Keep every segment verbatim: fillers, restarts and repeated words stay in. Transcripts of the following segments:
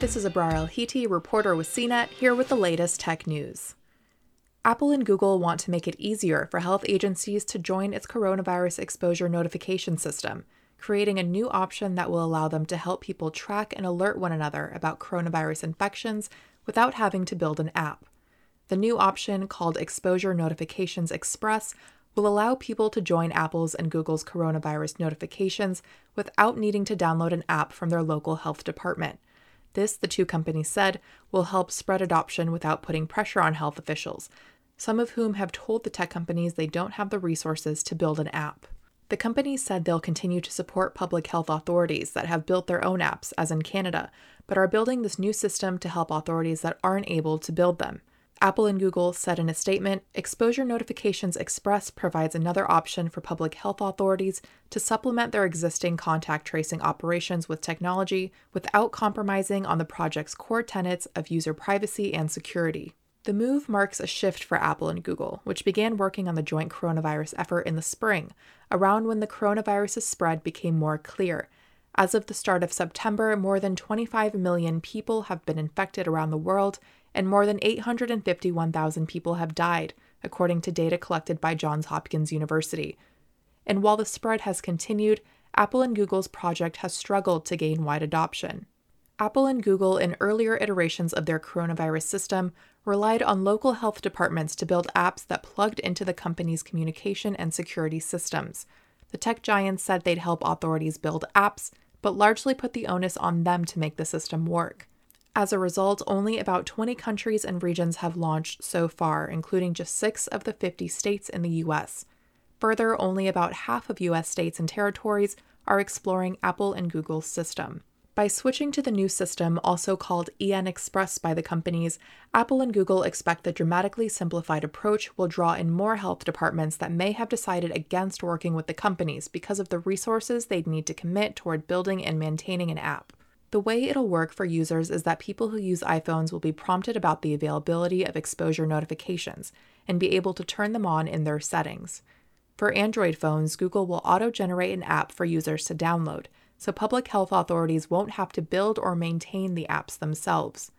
This is Abrar El-Hiti, reporter with C net, here with the latest tech news. Apple and Google want to make it easier for health agencies to join its coronavirus exposure notification system, creating a new option that will allow them to help people track and alert one another about coronavirus infections without having to build an app. The new option, called Exposure Notifications Express, will allow people to join Apple's and Google's coronavirus notifications without needing to download an app from their local health department. This, the two companies said, will help spread adoption without putting pressure on health officials, some of whom have told the tech companies they don't have the resources to build an app. The companies said they'll continue to support public health authorities that have built their own apps, as in Canada, but are building this new system to help authorities that aren't able to build them. Apple and Google said in a statement, Exposure Notifications Express provides another option for public health authorities to supplement their existing contact tracing operations with technology without compromising on the project's core tenets of user privacy and security. The move marks a shift for Apple and Google, which began working on the joint coronavirus effort in the spring, around when the coronavirus's spread became more clear. As of the start of September, more than twenty-five million people have been infected around the world, and more than eight hundred fifty-one thousand people have died, according to data collected by Johns Hopkins University. And while the spread has continued, Apple and Google's project has struggled to gain wide adoption. Apple and Google, in earlier iterations of their coronavirus system, relied on local health departments to build apps that plugged into the company's communication and security systems. The tech giants said they'd help authorities build apps, but largely put the onus on them to make the system work. As a result, only about twenty countries and regions have launched so far, including just six of the fifty states in the U S. Further, only about half of U S states and territories are exploring Apple and Google's system. By switching to the new system, also called E N Express by the companies, Apple and Google expect the dramatically simplified approach will draw in more health departments that may have decided against working with the companies because of the resources they'd need to commit toward building and maintaining an app. The way it'll work for users is that people who use iPhones will be prompted about the availability of exposure notifications and be able to turn them on in their settings. For Android phones, Google will auto-generate an app for users to download, so public health authorities won't have to build or maintain the apps themselves.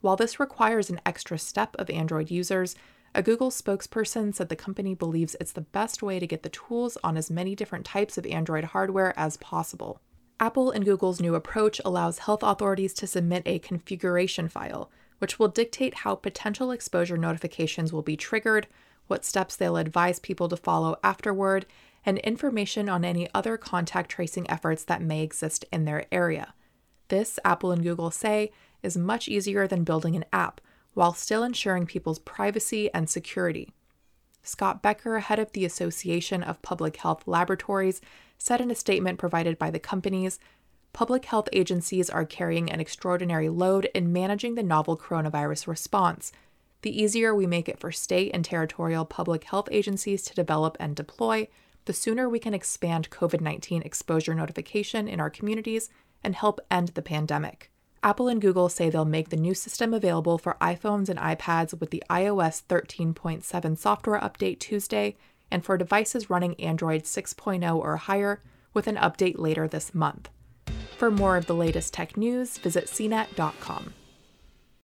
While this requires an extra step of Android users, a Google spokesperson said the company believes it's the best way to get the tools on as many different types of Android hardware as possible. Apple and Google's new approach allows health authorities to submit a configuration file, which will dictate how potential exposure notifications will be triggered, what steps they'll advise people to follow afterward, and information on any other contact tracing efforts that may exist in their area. This, Apple and Google say, is much easier than building an app, while still ensuring people's privacy and security. Scott Becker, head of the Association of Public Health Laboratories, said in a statement provided by the companies, "Public health agencies are carrying an extraordinary load in managing the novel coronavirus response. The easier we make it for state and territorial public health agencies to develop and deploy, the sooner we can expand COVID nineteen exposure notification in our communities and help end the pandemic." Apple and Google say they'll make the new system available for iPhones and iPads with the iOS thirteen point seven software update Tuesday, and for devices running Android six point oh or higher, with an update later this month. For more of the latest tech news, visit C net dot com.